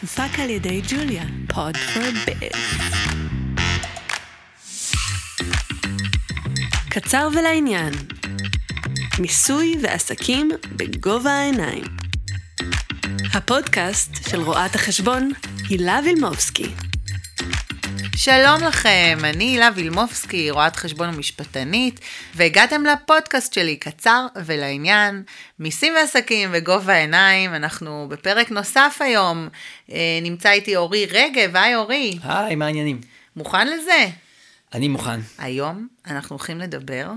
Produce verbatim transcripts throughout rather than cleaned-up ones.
הופק על ידי ג'וליה, Podverbiz. קצר ולעניין. מיסוי ועסקים בגובה העיניים. הפודקאסט של רואת החשבון הילה וילמובסקי. שלום לכם, אני הילה וילמובסקי, רואת חשבון ומשפטנית, והגעתם לפודקאסט שלי קצר ולעניין, מיסים ועסקים וגובה העיניים. אנחנו בפרק נוסף היום, נמצא איתי אורי רגב. היי אורי. היי, מה העניינים? מוכן לזה? אני מוכן. היום אנחנו הולכים לדבר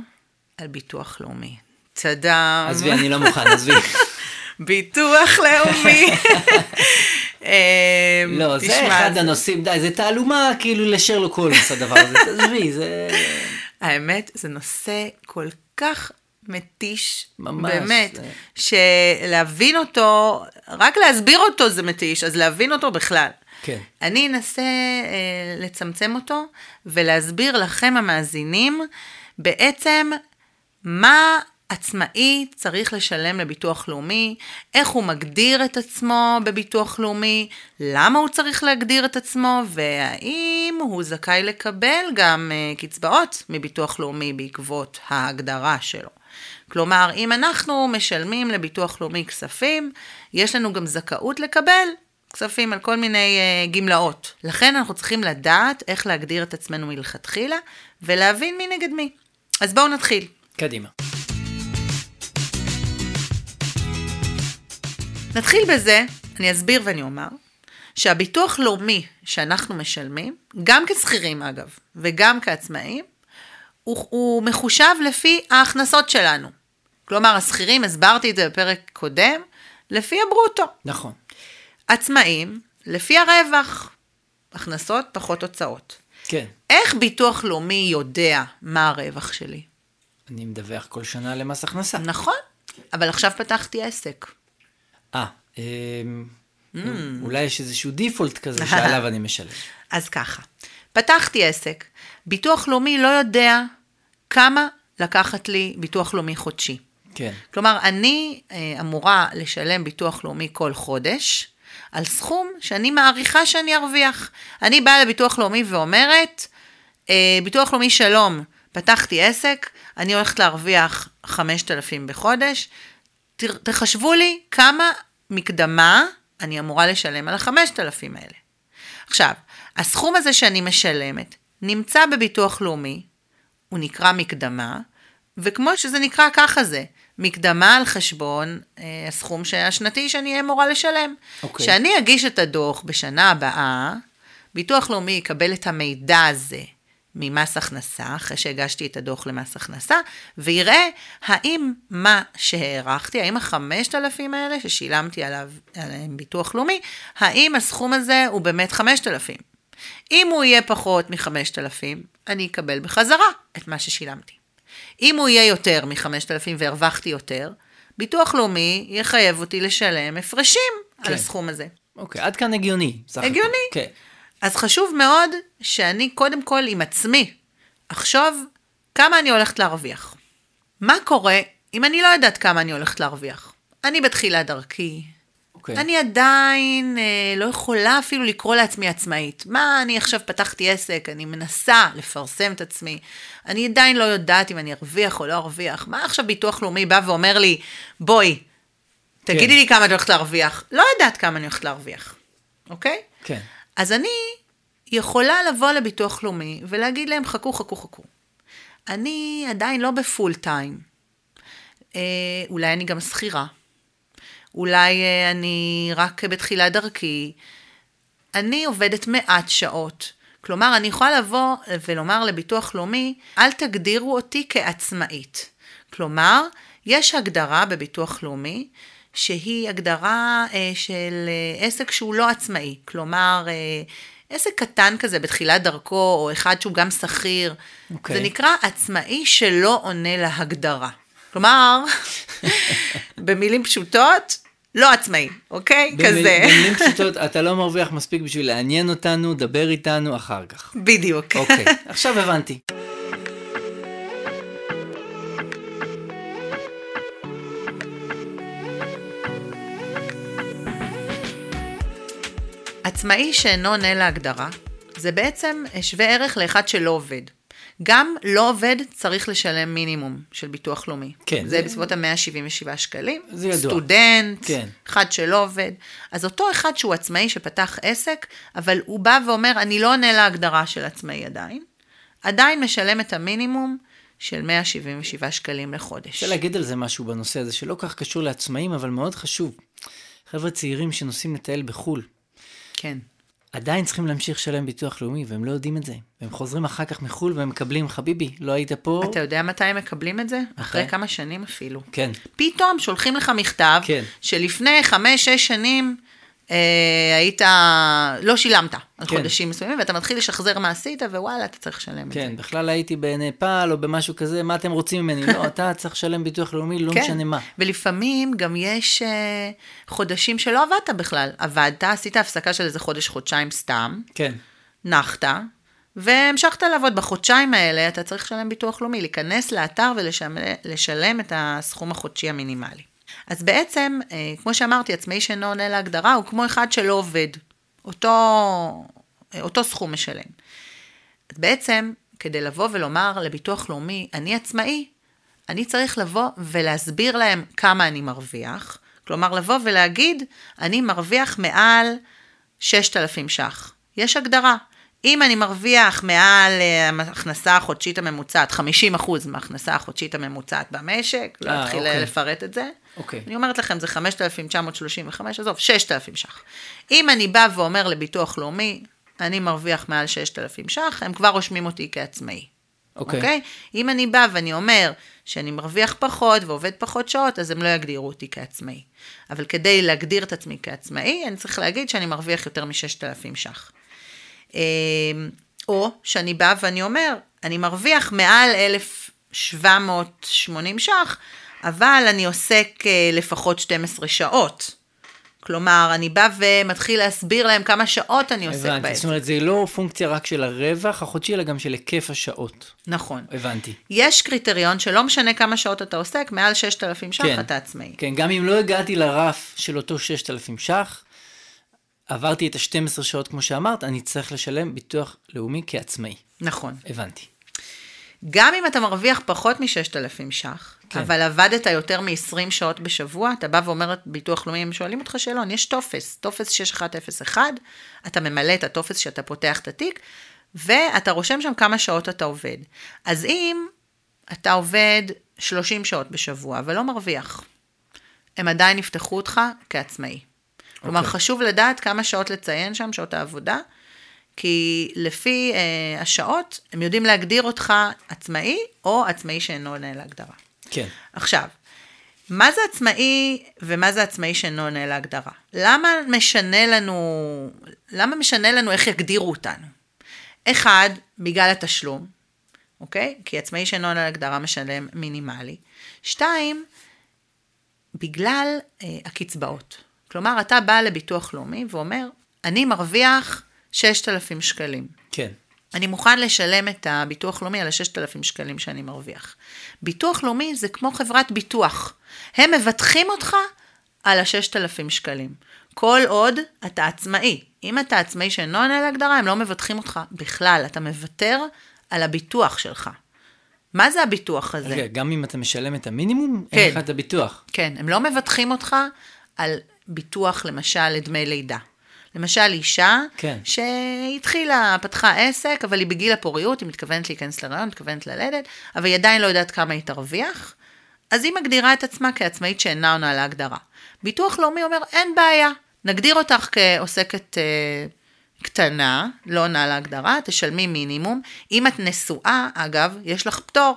על ביטוח לאומי. צדם. עזבי, אני לא מוכן, עזבי. ביטוח לאומי. לא, זה אחד הנושאים, די, זה תעלומה כאילו לשרלוק הולמס הדבר הזה, תזבי, זה... האמת, זה נושא כל כך מתיש, באמת, שלהבין אותו, רק להסביר אותו זה מתיש, אז להבין אותו בכלל. אני אנסה לצמצם אותו, ולהסביר לכם המאזינים, בעצם מה... עצמאי צריך לשלם לביטוח לאומי, איך הוא מגדיר את עצמו בביטוח לאומי, למה הוא צריך להגדיר את עצמו, והאם הוא זכאי לקבל גם קצבאות מביטוח לאומי בעקבות ההגדרה שלו. כלומר, אם אנחנו משלמים לביטוח לאומי כספים, יש לנו גם זכאות לקבל כספים על כל מיני גמלאות. לכן אנחנו צריכים לדעת איך להגדיר את עצמנו מלכתחילה, ולהבין מי נגד מי. אז בואו נתחיל. קדימה. נתחיל בזה, אני אסביר ואני אומר, שהביטוח לאומי שאנחנו משלמים, גם כשכירים אגב, וגם כעצמאים, הוא, הוא מחושב לפי ההכנסות שלנו. כלומר, השכירים, הסברתי את זה בפרק קודם, לפי הברוטו. נכון. עצמאים, לפי הרווח, הכנסות פחות הוצאות. כן. איך ביטוח לאומי יודע מה הרווח שלי? אני מדווח כל שנה למס הכנסה. נכון, אבל עכשיו פתחתי עסק. אה, אולי יש איזשהו דיפולט כזה שעליו אני משלם. אז ככה, פתחתי עסק, ביטוח לאומי לא יודע כמה לקחת לי ביטוח לאומי חודשי. כן. כלומר, אני אמורה לשלם ביטוח לאומי כל חודש, על סכום שאני מעריכה שאני ארוויח. אני באה לביטוח לאומי ואומרת, ביטוח לאומי שלום, פתחתי עסק, אני הולכת להרוויח חמשת אלפים בחודש, תחשבו לי כמה מקדמה אני אמורה לשלם על החמשת אלפים האלה. עכשיו, הסכום הזה שאני משלמת נמצא בביטוח לאומי, הוא נקרא מקדמה, וכמו שזה נקרא ככה זה, מקדמה על חשבון אה, הסכום השנתי שאני אמורה לשלם. Okay. שאני אגיש את הדוח בשנה הבאה, ביטוח לאומי יקבל את המידע הזה ממס הכנסה, אחרי שהגשתי את הדוח למס הכנסה, ויראה האם מה שהערכתי, האם החמשת אלפים האלה ששילמתי עליו, עליהם ביטוח לאומי, האם הסכום הזה הוא באמת חמשת אלפים. אם הוא יהיה פחות מחמשת אלפים, אני אקבל בחזרה את מה ששילמתי. אם הוא יהיה יותר מחמשת אלפים והרווחתי יותר, ביטוח לאומי יחייב אותי לשלם הפרשים כן. על הסכום הזה. אוקיי, עד כאן הגיוני. הגיוני. כן. אז חשוב מאוד שאני קודם כל עם עצמי אחשוב כמה אני הולכת להרוויח. מה קורה אם אני לא יודעת כמה אני הולכת להרוויח? אני בתחילה דרכי. Okay. אני עדיין אה, לא יכולה אפילו לקרוא לעצמי עצמאית. מה, אני עכשיו פתחתי עסק, אני מנסה לפרסם את עצמי. אני עדיין לא יודעת אם אני ארוויח או לא ארוויח. מה עכשיו ביטוח לאומי בא ואומר לי, בואי, תגידי okay. לי כמה אני הולכת להרוויח. לא יודעת כמה אני הולכת להרוויח. אוקיי? Okay? כן. Okay. אז אני יכולה לבוא לביטוח לאומי ולהגיד להם, חכו, חכו, חכו. אני עדיין לא בפול טיים. אה, אולי אני גם שכירה. אולי אה, אני רק בתחילה דרכי. אני עובדת מעט שעות. כלומר, אני יכולה לבוא ולומר לביטוח לאומי, אל תגדירו אותי כעצמאית. כלומר, יש הגדרה בביטוח לאומי, שהיא הגדרה אה, של אה, עסק שהוא לא עצמאי, כלומר אה, עסק קטן כזה בתחילת דרכו, או אחד שהוא גם שכיר, okay. זה נקרא עצמאי שלא עונה להגדרה. כלומר, במילים פשוטות, לא עצמאי, אוקיי? במיל, כזה. במילים פשוטות, אתה לא מרוויח מספיק בשביל לעניין אותנו, דבר איתנו אחר כך. בדיוק. אוקיי, okay. עכשיו הבנתי. עצמאי שאינו עונה להגדרה, זה בעצם שווה ערך לאחד שלא עובד. גם לא עובד צריך לשלם מינימום של ביטוח לאומי. כן. זה בסביבות ה-מאה שבעים ושבעה שקלים. זה ידוע. סטודנט, כן. אחד שלא עובד. אז אותו אחד שהוא עצמאי שפתח עסק, אבל הוא בא ואומר, אני לא עונה להגדרה של עצמאי עדיין, עדיין משלם את המינימום של מאה שבעים ושבעה שקלים לחודש. אפשר להגיד על זה משהו בנושא הזה, שלא כך קשור לעצמאים, אבל מאוד חשוב. חבר'ה צעירים שנוסעים לטייל בחול. כן. עדיין צריכים להמשיך לשלם ביטוח לאומי, והם לא יודעים את זה. והם חוזרים אחר כך מחול, והם מקבלים, חביבי, לא היית פה. אתה יודע מתי הם מקבלים את זה? אחרי, אחרי כמה שנים אפילו. כן. פתאום שולחים לך מכתב, כן. שלפני חמש, שש שנים, אה, היית, לא שילמת על כן. חודשים מסוימים, ואתה מתחיל לשחזר מה עשית, ווואלה, אתה צריך לשלם כן, את זה. כן, בכלל הייתי בנפל, או במשהו כזה, מה אתם רוצים ממני? לא, אתה צריך לשלם ביטוח לאומי, לא כן. משנה מה. ולפעמים גם יש אה, חודשים שלא עבדת בכלל. עבדת, עשית הפסקה של איזה חודש, חודשיים סתם. כן. נחת, והמשכת לעבוד. בחודשיים האלה, אתה צריך לשלם ביטוח לאומי, להיכנס לאתר ולשלם את הסכום החודשי המינימלי. אז בעצם, כמו שאמרתי, עצמאי שאינו עונה להגדרה, הוא כמו אחד שלא עובד. אותו, אותו סכום משלם. אז בעצם, כדי לבוא ולומר לביטוח לאומי, אני עצמאי, אני צריך לבוא ולהסביר להם כמה אני מרוויח. כלומר, לבוא ולהגיד, אני מרוויח מעל שישת אלפים שח. יש הגדרה. אם אני מרוויח מעל ההכנסה החודשית הממוצעת, חמישים אחוז מההכנסה החודשית הממוצעת במשק, לא התחיל לפרט את זה, אני אומרת לכם, זה חמשת אלפים תשע מאות שלושים וחמש, עזוב, שישת אלפים שח. אם אני בא ואומר לביטוח לאומי, אני מרוויח מעל שישת אלפים שח, הם כבר רושמים אותי כעצמאי. אוקיי? אם אני בא ואני אומר שאני מרוויח פחות ועובד פחות שעות, אז הם לא יגדירו אותי כעצמאי. אבל כדי להגדיר את עצמי כעצמאי, אני צריך להגיד שאני מרוויח יותר מ-שישת אלפים שח. או שאני באה ואני אומר, אני מרוויח מעל אלף שבע מאות שמונים שח, אבל אני עוסק לפחות שתים עשרה שעות. כלומר, אני באה ומתחיל להסביר להם כמה שעות אני עוסק בעצם. זאת אומרת, זה לא פונקציה רק של הרווח החודשי, אלא גם של היקף השעות. נכון. הבנתי. יש קריטריון שלא משנה כמה שעות אתה עוסק, מעל שישת אלפים שח אתה עצמאי. כן, גם אם לא הגעתי לרף של אותו שישת אלפים שח, עברתי את ה-שתים עשרה שעות, כמו שאמרת, אני צריך לשלם ביטוח לאומי כעצמאי. נכון. הבנתי. גם אם אתה מרוויח פחות מ-שישת אלפים שח, כן. אבל עבדת יותר מ-עשרים שעות בשבוע, אתה בא ואומר ביטוח לאומי, הם שואלים אותך שאלון, יש טופס, טופס שישים ואחת אפס אחת, אתה ממלא את הטופס שאתה פותח את התיק, ואתה רושם שם כמה שעות אתה עובד. אז אם אתה עובד שלושים שעות בשבוע, אבל לא מרוויח, הם עדיין יפתחו אותך כעצמאי. כלומר, okay. חשוב לדעת כמה שעות לציין שם, שעות העבודה, כי לפי אה, השעות, הם יודעים להגדיר אותך עצמאי, או עצמאי שאינו עונה להגדרה. כן. עכשיו, מה זה עצמאי, ומה זה עצמאי שאינו עונה להגדרה? למה משנה לנו, למה משנה לנו איך יגדירו אותנו? אחד, בגלל התשלום, אוקיי? כי עצמאי שאינו עונה להגדרה משלם מינימלי. שתיים, בגלל אה, הקצבאות. כלומר, אתה בא לביטוח לאומי ואומר, אני מרוויח שישת אלפים שקלים. כן. אני מוכן לשלם את הביטוח לאומי על ה-שישת אלפים שקלים שאני מרוויח. ביטוח לאומי זה כמו חברת ביטוח. הם מבטחים אותך על ה-שישת אלפים שקלים. כל עוד אתה עצמאי. אם אתה עצמאי שאינו עונה להגדרה, הם לא מבטחים אותך בכלל. אתה מוותר על הביטוח שלך. מה זה הביטוח הזה? רגע, גם אם אתה משלם את המינימום, כן. אין לך את הביטוח. כן, הם לא מבטחים אותך על ביטוח, למשל, לדמי לידה. למשל, אישה כן. שהתחילה, פתחה עסק, אבל היא בגיל הפוריות, היא מתכוונת להיכנס לרעיון, מתכוונת ללדת, אבל היא עדיין לא יודעת כמה היא תרוויח, אז היא מגדירה את עצמה כעצמאית שאינה עונה להגדרה. ביטוח לאומי אומר, אין בעיה, נגדיר אותך כעוסקת אה, קטנה, לא עונה להגדרה, תשלמי מינימום. אם את נשואה, אגב, יש לך פטור,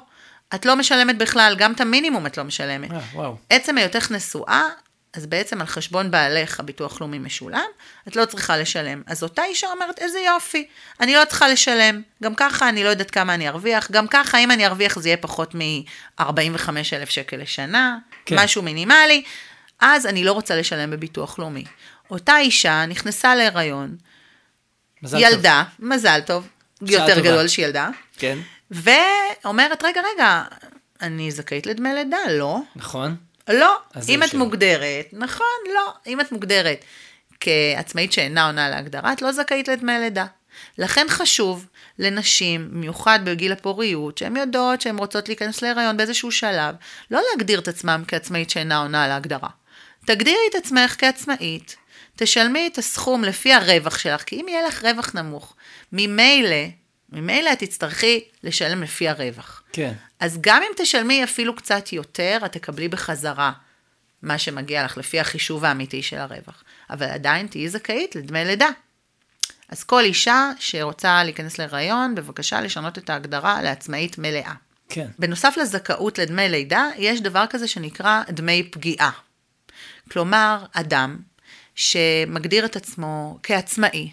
את לא משלמת בכלל, גם את המינימום את לא משלמת. אה, וואו. עצם היותך נשואה, אז בעצם על חשבון בעלך הביטוח לאומי משולם, את לא צריכה לשלם. אז אותה אישה אומרת, איזה יופי, אני לא צריכה לשלם. גם ככה אני לא יודעת כמה אני ארוויח, גם ככה אם אני ארוויח זה יהיה פחות מ-ארבעים וחמישה אלף שקל לשנה, כן. משהו מינימלי, אז אני לא רוצה לשלם בביטוח לאומי. אותה אישה נכנסה להיריון, מזל ילדה, טוב. מזל טוב, יותר טובה. גדול שילדה, כן. ואומרת, רגע, רגע, אני זכאית לדמי לידה, לא? נכון. לא, אם את מוגדרת, נכון, לא, אם את מוגדרת כעצמאית שאינה עונה להגדרה, את לא זכאית לדמי לידה. לכן חשוב לנשים, מיוחד בגיל הפוריות, שהן יודעות שהן רוצות להיכנס להיריון באיזשהו שלב, לא להגדיר את עצמם כעצמאית שאינה עונה להגדרה. תגדירי את עצמך כעצמאית, תשלמי את הסכום לפי הרווח שלך, כי אם יהיה לך רווח נמוך, ממילא, ממילא את תצטרכי לשלם לפי הרווח. כן. אז גם אם תשלמי אפילו קצת יותר, את תקבלי בחזרה מה שמגיע לך לפי החישוב האמיתי של הרווח. אבל עדיין תהיי זכאית לדמי לידה. אז כל אישה שרוצה להיכנס להיריון, בבקשה לשנות את ההגדרה לעצמאית מלאה. כן. בנוסף לזכאות לדמי לידה, יש דבר כזה שנקרא דמי פגיעה. כלומר, אדם שמגדיר את עצמו כעצמאי,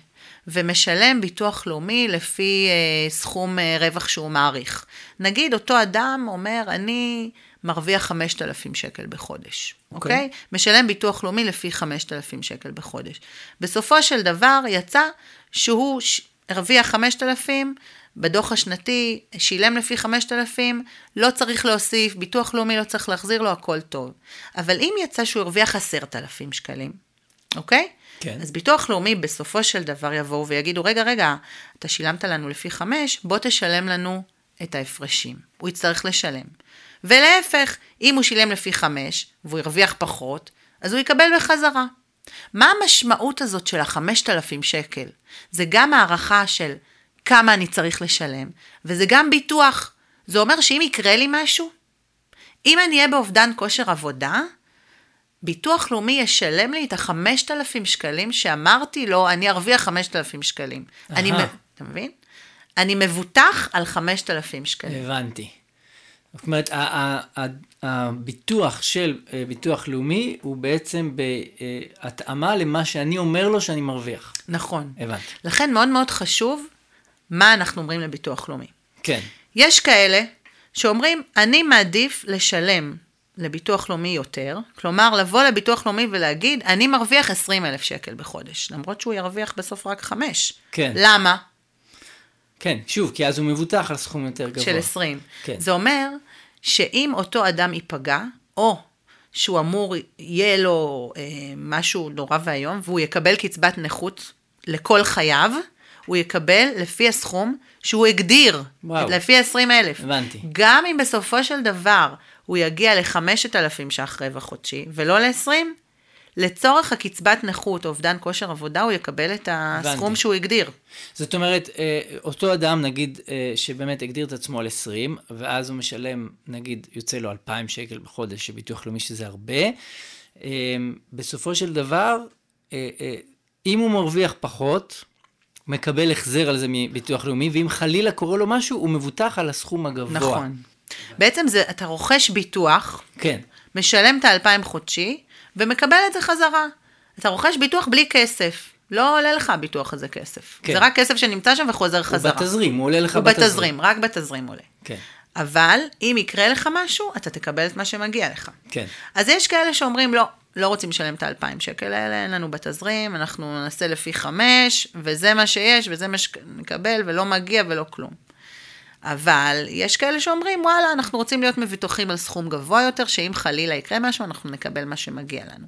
ומשלם ביטוח לאומי לפי אה, סכום אה, רווח שהוא מעריך. נגיד, אותו אדם אומר, אני מרוויח חמשת אלפים שקל בחודש. אוקיי? Okay. Okay? משלם ביטוח לאומי לפי חמשת אלפים שקל בחודש. בסופו של דבר יצא שהוא ש... הרוויח חמשת אלפים, בדוח השנתי שילם לפי חמשת אלפים, לא צריך להוסיף, ביטוח לאומי לא צריך להחזיר לו, הכל טוב. אבל אם יצא שהוא הרוויח עשרת אלפים שקלים, אוקיי? Okay? כן. אז ביטוח לאומי בסופו של דבר יבואו ויגידו, רגע, רגע, אתה שילמת לנו לפי חמש, בוא תשלם לנו את ההפרשים. הוא יצטרך לשלם. ולהפך, אם הוא שילם לפי חמש, והוא ירוויח פחות, אז הוא יקבל בחזרה. מה המשמעות הזאת של החמשת אלפים שקל? זה גם הערכה של כמה אני צריך לשלם, וזה גם ביטוח. זה אומר שאם יקרה לי משהו, אם אני אהיה באובדן כושר עבודה, ביטוח לאומי ישלם לי את ה-חמשת אלפים שקלים שאמרתי לו, אני ארוויח חמשת אלפים שקלים. אני, אתה מבין? אני מבוטח על חמשת אלפים שקלים. הבנתי. זאת אומרת, הביטוח של ביטוח לאומי הוא בעצם בהתאמה למה שאני אומר לו שאני מרוויח. נכון. הבנתי. לכן מאוד מאוד חשוב מה אנחנו אומרים לביטוח לאומי. כן. יש כאלה שאומרים, אני מעדיף לשלם לביטוח לאומי יותר, כלומר לבוא לביטוח לאומי ולהגיד, אני מרוויח עשרים אלף שקל בחודש, למרות שהוא ירוויח בסוף רק חמש. כן. למה? כן, שוב, כי אז הוא מבוטח על סכום יותר גבוה. של עשרים. כן. זה אומר שאם אותו אדם ייפגע, או שהוא אמור, יהיה לו אה, משהו נורא והיום, והוא יקבל קצבת נכות לכל חייו, הוא יקבל לפי הסכום שהוא הגדיר, וואו. לפי עשרים אלף. הבנתי. גם אם בסופו של דבר הוא יגיע ל-חמשת אלפים ש"ח רווח חודשי, ולא ל-עשרים, לצורך הקצבת נכות, אובדן כושר עבודה, הוא יקבל את הסכום הבנתי. שהוא הגדיר. זאת אומרת, אותו אדם, נגיד, שבאמת הגדיר את עצמו ל-עשרים, ואז הוא משלם, נגיד, יוצא לו אלפיים שקל בחודש, שביטוח לאומי שזה הרבה, בסופו של דבר, אם הוא מרוויח פחות, מקבל החזר על זה מביטוח לאומי, ואם חלילה קורה לו משהו, הוא מבוטח על הסכום הגבוה. נכון. בעצם זה, אתה רוכש ביטוח, כן. משלם את ה-אלפיים חודשי, ומקבל את זה חזרה. אתה רוכש ביטוח בלי כסף. לא עולה לך הביטוח הזה כסף. כן. זה רק כסף שנמצא שם וחוזר חזרה. הוא בתזרים, הוא עולה לך הוא בתזרים. הוא בתזרים, רק בתזרים עולה. כן. אבל אם יקרה לך משהו, אתה תקבל את מה שמגיע לך. כן. אז יש כאלה שאומרים, לא, לא רוצים לשלם את ה-אלפיים שקל האלה, אין לנו בתזרים, אנחנו ננסה לפי חמש, וזה מה שיש, וזה מה שנקבל, ולא מגיע ולא כלום. אבל יש כאלה שאומרים, וואלה, אנחנו רוצים להיות מבטוחים על סכום גבוה יותר, שאם חלילה יקרה משהו, אנחנו נקבל מה שמגיע לנו.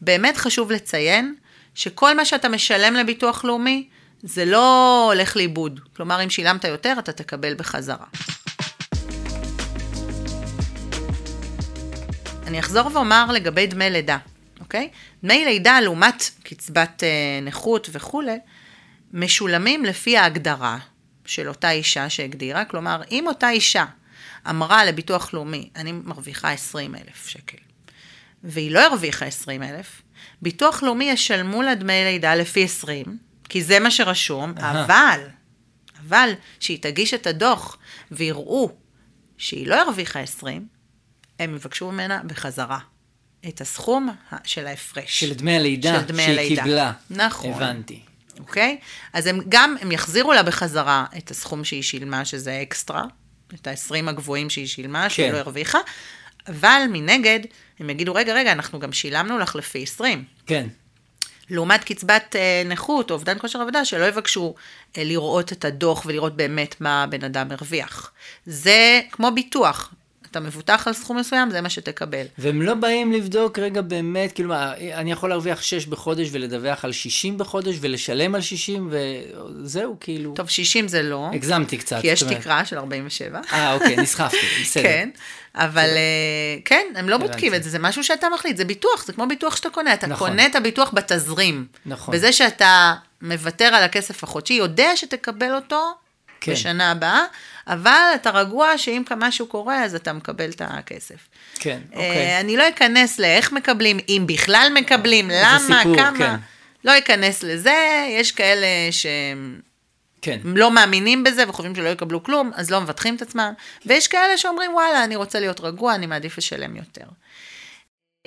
באמת חשוב לציין, שכל מה שאתה משלם לביטוח לאומי, זה לא הולך לאיבוד. כלומר, אם שילמת יותר, אתה תקבל בחזרה. אני אחזור ואומר לגבי דמי לידה, אוקיי? דמי לידה, לעומת קצבת נכות וכו', משולמים לפי ההגדרה של אותה אישה שהגדירה, כלומר, אם אותה אישה אמרה לביטוח לאומי, אני מרוויחה עשרים אלף שקל, והיא לא הרוויחה עשרים אלף, ביטוח לאומי ישלמו לה דמי לידה לפי עשרים, כי זה מה שרשום, אבל, אבל שהיא תגיש את הדוח, ויראו שהיא לא הרוויחה עשרים, הם יבקשו ממנה בחזרה את הסכום של ההפרש. של דמי הלידה, של דמי שהיא הלידה. קיבלה. נכון. הבנתי. אוקיי? אז הם גם, הם יחזירו לה בחזרה את הסכום שהיא שילמה, שזה אקסטרה, את ה-עשרים הגבוהים שהיא שילמה, שהיא כן. לא הרוויחה, אבל מנגד, הם יגידו, רגע, רגע, אנחנו גם שילמנו לך לפי עשרים. כן. לעומת קצבת נכות או אובדן כושר עבודה, שלא יבקשו לראות את הדוח ולראות באמת מה הבן אדם הרוויח. זה כמו ביטוח. אתה מבוטח על סכום מסוים, זה מה שתקבל. והם לא באים לבדוק רגע באמת, כאילו מה, אני יכול להרוויח שש בחודש ולדווח על שישים בחודש ולשלם על שישים וזהו, כאילו. טוב, שישים זה לא. הגזמתי קצת. כי יש תקרה של ארבעים ושבע. אה, אוקיי, נסחפתי, בסדר. כן. אבל כן, הם לא בודקים את זה, זה משהו שאתה מחליט, זה ביטוח, זה כמו ביטוח שאתה קונה, אתה קונה את הביטוח בתזרים, וזה שאתה מוותר על הכסף החודשי, יודע שתקבל אותו בשנה הבאה, אבל אתה רגוע שאם משהו קורה, אז אתה מקבל את הכסף. כן, אוקיי. אני לא אכנס לאיך מקבלים, אם בכלל מקבלים, למה, כמה, לא אכנס לזה, יש כאלה שהם... כן. לא מאמינים בזה וחושבים שלא יקבלו כלום, אז לא מבטחים את עצמם. ויש כאלה שאומרים, וואלה, אני רוצה להיות רגוע, אני מעדיף לשלם יותר.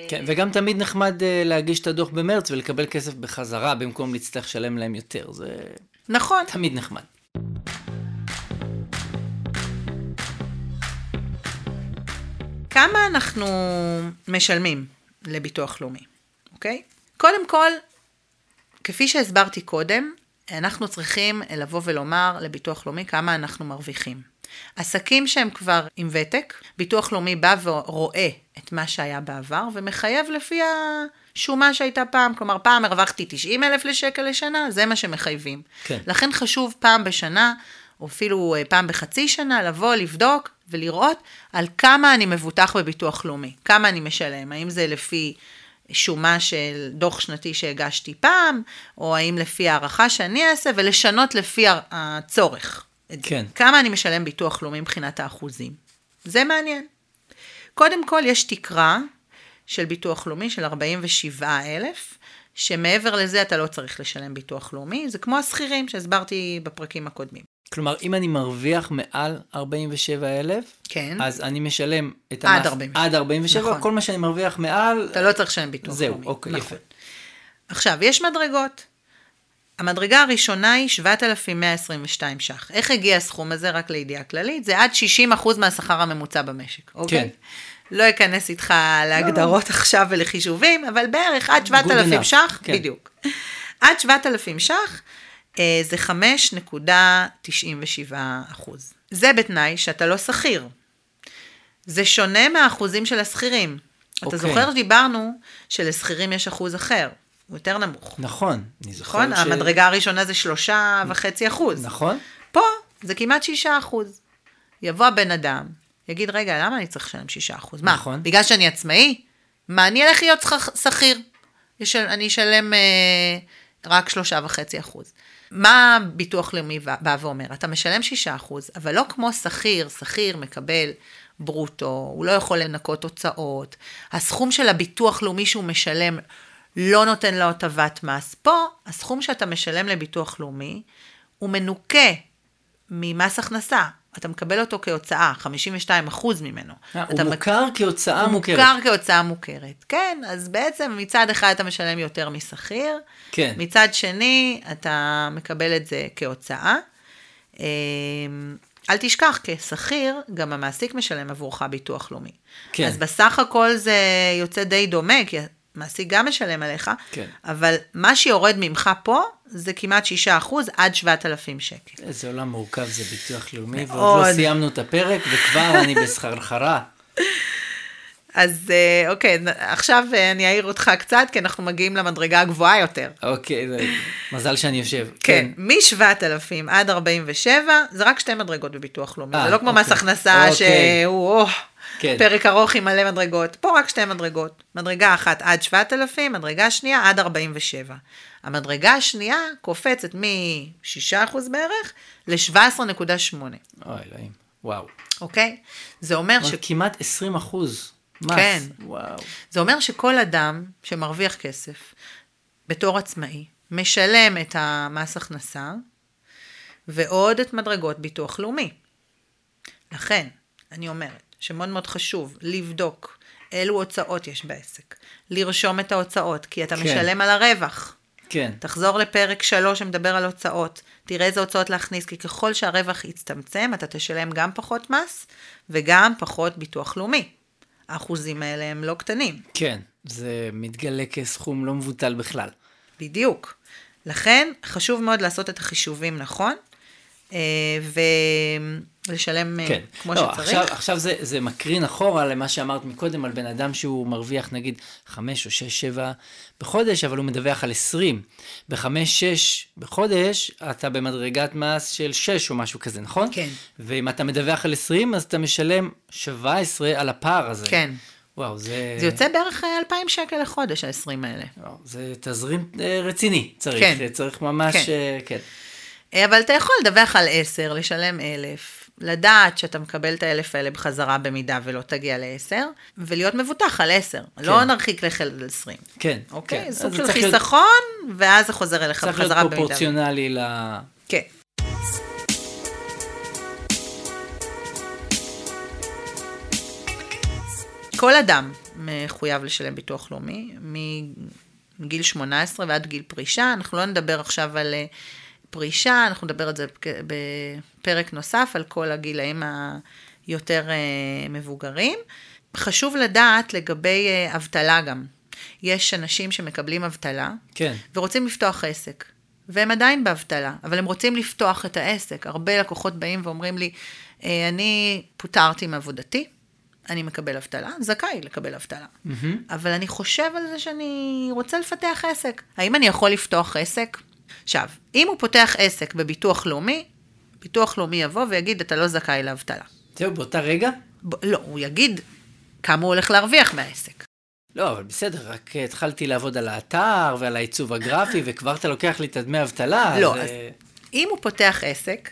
כן, וגם תמיד נחמד להגיש את הדוח במרץ ולקבל כסף בחזרה, במקום להצטרך לשלם להם יותר. זה... נכון. תמיד נחמד. כמה אנחנו משלמים לביטוח לאומי, אוקיי? קודם כל, כפי שהסברתי קודם, אנחנו צריכים לבוא ולומר לביטוח לאומי כמה אנחנו מרוויחים. עסקים שהם כבר עם ותק, ביטוח לאומי בא ורואה את מה שהיה בעבר, ומחייב לפי השומה שהייתה פעם, כלומר פעם הרווחתי תשעים אלף לשקל לשנה, זה מה שמחייבים. כן. לכן חשוב פעם בשנה, או אפילו פעם בחצי שנה, לבוא, לבדוק ולראות על כמה אני מבוטח בביטוח לאומי, כמה אני משלם, האם זה לפי... שומה של דוח שנתי שהגשתי פעם, או האם לפי הערכה שאני אעשה, ולשנות לפי הצורך. כן. כמה אני משלם ביטוח לאומי מבחינת האחוזים. זה מעניין. קודם כל, יש תקרה של ביטוח לאומי של ארבעים ושבעה אלף, שמעבר לזה אתה לא צריך לשלם ביטוח לאומי, זה כמו הסחירים שהסברתי בפרקים הקודמים. כלומר, אם אני מרוויח מעל ארבעים ושבעה אלף, כן. אז אני משלם את המס... עד ארבעים ושבע. עד ארבעים ושבע, נכון. כל מה שאני מרוויח מעל... אתה לא צריך לשלם ביטוח. זהו, לאומי. אוקיי, נכון. יפה. עכשיו, יש מדרגות. המדרגה הראשונה היא שבעת אלפים מאה עשרים ושתיים שח. איך הגיע הסכום הזה רק לידיעה כללית? זה עד שישים אחוז מהשכר הממוצע במשק, אוקיי? כן. לא אכנס איתך להגדרות עכשיו ולחישובים, אבל בערך עד שבעת אלפים שח, כן. בדיוק. עד שבעת אלפים שח, זה חמש נקודה תשעים ושבע אחוז. זה בתנאי שאתה לא שכיר. זה שונה מהאחוזים של השכירים. Okay. אתה זוכר שדיברנו שלשכירים יש אחוז אחר. הוא יותר נמוך. נכון. אני זוכר נכון? ש... המדרגה הראשונה זה שלושה וחצי אחוז. נכון. פה זה כמעט שישה אחוז. יבוא הבן אדם, יגיד, רגע, למה אני צריך לשלם שישה אחוז? נכון. מה, בגלל שאני עצמאי? מה, אני אלך להיות שכיר? אני אשלם אה, רק שלושה וחצי אחוז. מה ביטוח לאומי בא ואומר? אתה משלם שישה אחוז, אבל לא כמו שכיר, שכיר מקבל ברוטו, הוא לא יכול לנקות הוצאות, הסכום של הביטוח לאומי שהוא משלם לא נותן לו הטבת מס, פה הסכום שאתה משלם לביטוח לאומי הוא מנוקה ממס הכנסה, אתה מקבל אותו כהוצאה, חמישים ושתיים אחוז ממנו. הוא מוכר כהוצאה מוכרת. הוא מוכר כהוצאה מוכרת, כן. אז בעצם מצד אחד אתה משלם יותר משכיר, מצד שני אתה מקבל את זה כהוצאה. אל תשכח, כשכיר גם המעסיק משלם עבורך ביטוח לאומי. אז בסך הכל זה יוצא די דומה, כי המעסיק גם משלם עליך, אבל מה שיורד ממך פה, זה כמעט שישה אחוז עד שבעת אלפים שקל. איזה עולם מורכב זה ביטוח לאומי, ועוד לא סיימנו את הפרק, וכבר אני בסחרחרה. אז אוקיי, עכשיו אני אעיר אותך קצת, כי אנחנו מגיעים למדרגה הגבוהה יותר. אוקיי, מזל שאני יושב. כן, משבעת אלפים עד ארבעים ושבע, זה רק שתי מדרגות בביטוח לאומי, זה לא כמו מס הכנסה שהוא... כן. פרק ארוך עם מלא מדרגות, פה רק שתי מדרגות, מדרגה אחת עד שבעת אלפים, מדרגה שנייה עד ארבעים ושבע. המדרגה השנייה קופצת מ-שישה אחוז בערך ל-שבע עשרה נקודה שמונה. אוי, אלוהים, וואו. אוקיי? זה אומר ש... כמעט עשרים אחוז מס. כן. וואו. זה אומר שכל אדם שמרוויח כסף בתור עצמאי, משלם את המס הכנסה, ועוד את מדרגות ביטוח לאומי. לכן, אני אומרת, שמאוד מאוד חשוב לבדוק אילו הוצאות יש בעסק, לרשום את ההוצאות, כי אתה כן. משלם על הרווח. כן. תחזור לפרק שלוש שמדבר על הוצאות, תראה איזה הוצאות להכניס, כי ככל שהרווח יצטמצם, אתה תשלם גם פחות מס, וגם פחות ביטוח לאומי. האחוזים האלה הם לא קטנים. כן, זה מתגלה כסכום לא מבוטל בכלל. בדיוק. לכן חשוב מאוד לעשות את החישובים נכון, ו... לשלם כן. כמו לא, שצריך. עכשיו, עכשיו זה, זה מקרין אחורה למה שאמרת מקודם, על בן אדם שהוא מרוויח נגיד חמש או שש, שבע בחודש, אבל הוא מדווח על עשרים. בחמש, שש בחודש, אתה במדרגת מס של שש או משהו כזה, נכון? כן. ואם אתה מדווח על עשרים, אז אתה משלם שבע עשרה על הפער הזה. כן. וואו, זה... זה יוצא בערך אלפיים שקל לחודש, העשרים האלה. וואו, זה תזרים רציני, צריך. כן. צריך ממש, כן. כן. אבל אתה יכול לדווח על עשר, לשלם אלף. לדעת שאתה מקבל את האלף האלה בחזרה במידה ולא תגיע לעשר, ולהיות מבוטח על עשר. כן. לא נרחיק לחל עשרים. כן. אוקיי? כן. סוג של חיסכון, להיות... ואז זה חוזר אליך בחזרה במידה. צריך להיות פרופורציונלי ל... כן. כל אדם מחויב לשלם ביטוח לאומי, מגיל שמונה עשרה ועד גיל פרישה. אנחנו לא נדבר עכשיו על... פרישה, אנחנו נדבר על זה בפרק נוסף, על כל הגילאים היותר מבוגרים. חשוב לדעת לגבי אבטלה גם. יש אנשים שמקבלים אבטלה, כן. ורוצים לפתוח עסק, והם עדיין באבטלה, אבל הם רוצים לפתוח את העסק. הרבה לקוחות באים ואומרים לי, אני פוטרתי מעבודתי, אני מקבל אבטלה, זכאי לקבל אבטלה. Mm-hmm. אבל אני חושב על זה שאני רוצה לפתח עסק. האם אני יכול לפתוח עסק? עכשיו, אם הוא פותח עסק בביטוח לאומי, ביטוח לאומי יבוא ויגיד, אתה לא זכאי לאבטלה. זהו, באותה רגע? ב- לא, הוא יגיד כמה הוא הולך להרוויח מהעסק. לא, אבל בסדר, רק התחלתי לעבוד על האתר ועל העיצוב הגרפי, וכבר אתה לוקח לי את דמי אבטלה. לא, אז... אז אם הוא פותח עסק,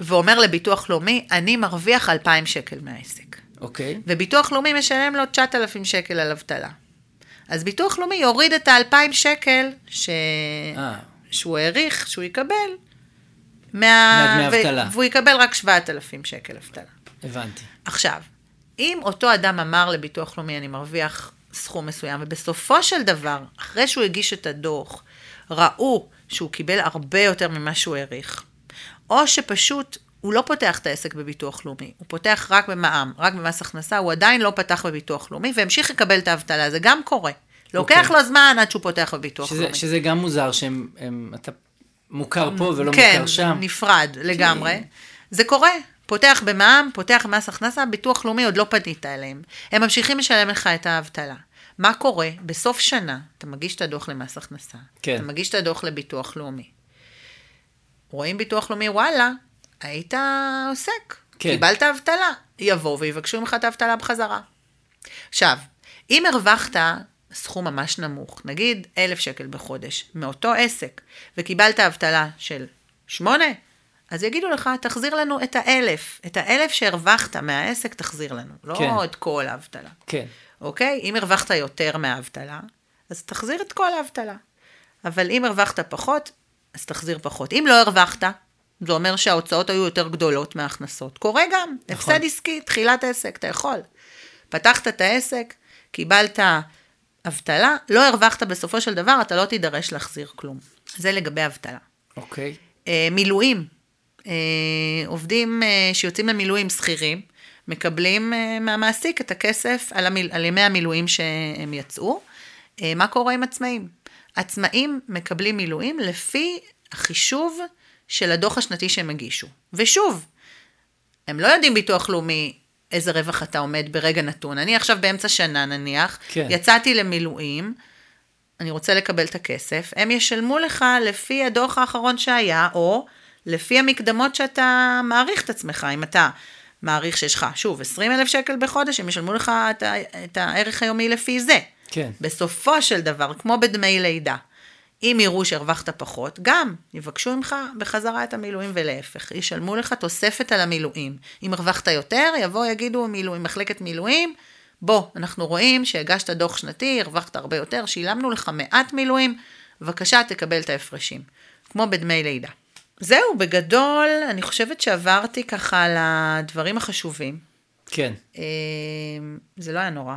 ואומר לביטוח לאומי, אני מרוויח אלפיים שקל מהעסק. אוקיי. וביטוח לאומי משלם לו תשעת אלפים שקל על אבטלה. אז ביטוח לאומי יוריד את ה-אלפיים שקל ש... שהוא העריך, שהוא יקבל, מה... ו... והוא יקבל רק שבעת אלפים שקל אבטלה. הבנתי. עכשיו, אם אותו אדם אמר לביטוח לאומי, אני מרוויח סכום מסוים, ובסופו של דבר, אחרי שהוא הגיש את הדוח, ראו שהוא קיבל הרבה יותר ממה שהוא העריך, או שפשוט הוא לא פותח את העסק בביטוח לאומי, הוא פותח רק במע"מ, רק במס הכנסה, הוא עדיין לא פתח בביטוח לאומי, והמשיך לקבל את האבטלה, זה גם קורה. לוקח לו זמן עד שהוא פותח בביטוח לאומי. שזה גם מוזר, שאתה מוכר פה ולא מוכר שם. כן, נפרד לגמרי. זה קורה, פותח במע"מ, פותח במס הכנסה, ביטוח לאומי עוד לא פנית אליהם. הם ממשיכים לשלם לך את האבטלה. מה קורה? בסוף שנה, אתה מגיש את הדוח למס הכנסה, אתה מגיש את הדוח לביטוח לאומי. רואים ביטוח לאומי, וואלה, היית עוסק, כן. קיבלת אבטלה, יבואו ויבקשו ממך את האבטלה בחזרה. עכשיו, אם הרווחת סכום ממש נמוך, נגיד אלף שקל בחודש, מאותו עסק, וקיבלת אבטלה של שמונה, אז יגידו לך, תחזיר לנו את האלף, את האלף שהרווחת מהעסק תחזיר לנו, לא כן. את כל האבטלה. כן. אוקיי? אם הרווחת יותר מהאבטלה, אז תחזיר את כל האבטלה. אבל אם הרווחת פחות, אז תחזיר פחות. אם לא הרווחת, זה אומר שההוצאות היו יותר גדולות מההכנסות. קורה גם, הפסד עסקי, תחילת עסק, אתה יכול. פתחת את העסק, קיבלת אבטלה, לא הרווחת בסופו של דבר, אתה לא תידרש להחזיר כלום. זה לגבי אבטלה. אוקיי. מילואים. עובדים שיוצאים למילואים שכירים, מקבלים מהמעסיק את הכסף על ימי המילואים שהם יצאו. מה קורה עם עצמאים? עצמאים מקבלים מילואים לפי החישוב של הדוח השנתי שהם הגישו. ושוב, הם לא יודעים ביטוח לאומי איזה רווח אתה עומד ברגע נתון. אני עכשיו באמצע שנה נניח, כן. יצאתי למילואים, אני רוצה לקבל את הכסף, הם ישלמו לך לפי הדוח האחרון שהיה, או לפי המקדמות שאתה מעריך את עצמך. אם אתה מעריך שיש לך, שוב, עשרים אלף שקל בחודש, הם ישלמו לך את, את הערך היומי לפי זה. כן. בסופו של דבר, כמו בדמי לידה, אם יראו שהרווחת פחות, גם יבקשו ממך בחזרה את המילואים ולהפך. ישלמו לך תוספת על המילואים. אם הרווחת יותר, יבוא, יגידו, מילואים, מחלקת מילואים, בוא, אנחנו רואים שהגשת דוח שנתי, הרווחת הרבה יותר, שילמנו לך מעט מילואים, בבקשה תקבל את ההפרשים. כמו בדמי לידה. זהו, בגדול, אני חושבת שעברתי ככה לדברים החשובים. כן. זה לא היה נורא.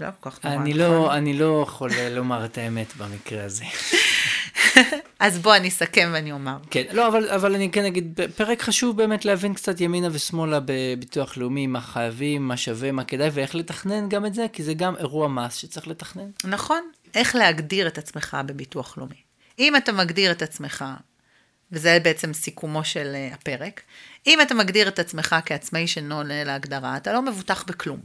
לא כל כך נורא. אני לא, אני לא יכול לומר את האמת במקרה הזה. אז בוא, אני אסכם ואני אומר. כן, לא, אבל, אבל אני כן אגיד, פרק חשוב באמת להבין קצת ימינה ושמאלה בביטוח לאומי, מה חייבים, מה שווה, מה כדאי, ואיך לתכנן גם את זה, כי זה גם אירוע מס שצריך לתכנן. נכון, איך להגדיר את עצמך בביטוח לאומי. אם אתה מגדיר את עצמך וזה בעצם סיכומו של הפרק, אם אתה מגדיר את עצמך כעצמאי שאינו עונה להגדרה, אתה לא מבוטח בכלום.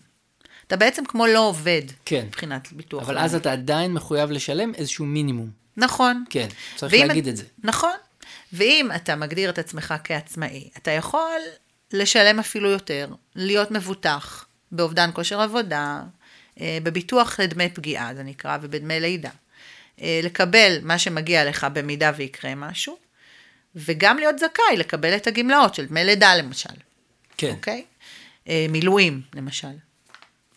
אתה בעצם כמו לא עובד, כן. מבחינת ביטוח. אבל אז אתה עדיין מחויב לשלם איזשהו מינימום. נכון. כן, צריך להגיד את זה. נכון. ואם אתה מגדיר את עצמך כעצמאי, אתה יכול לשלם אפילו יותר, להיות מבוטח באובדן כושר עבודה, בביטוח לדמי פגיעה, זה נקרא, ובדמי לידה. לקבל מה שמגיע לך במידה ויקרה משהו, וגם להיות זכאי לקבל את הגמלאות של דמי לידה למשל. כן. אוקיי? מילואים למשל.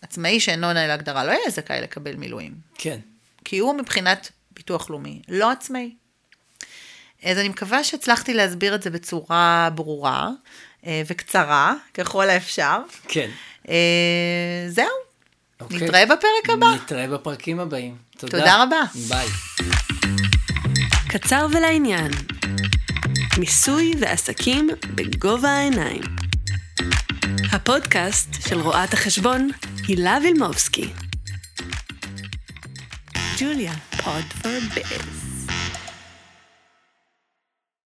עצמאי שאינו נעל הגדרה לא יהיה זכאי לקבל מילואים. כן. כי הוא מבחינת ביטוח לאומי לא עצמאי. אז אני מקווה שהצלחתי להסביר את זה בצורה ברורה וקצרה, ככל האפשר. כן. זהו. אוקיי. נתראה בפרק הבא. נתראה בפרקים הבאים. תודה. תודה רבה. ביי. קצר ולעניין. מיסוי ועסקים בגובה העיניים. הפודקאסט של רואת החשבון הילה וילמובסקי. ג'וליה, Podverbiz.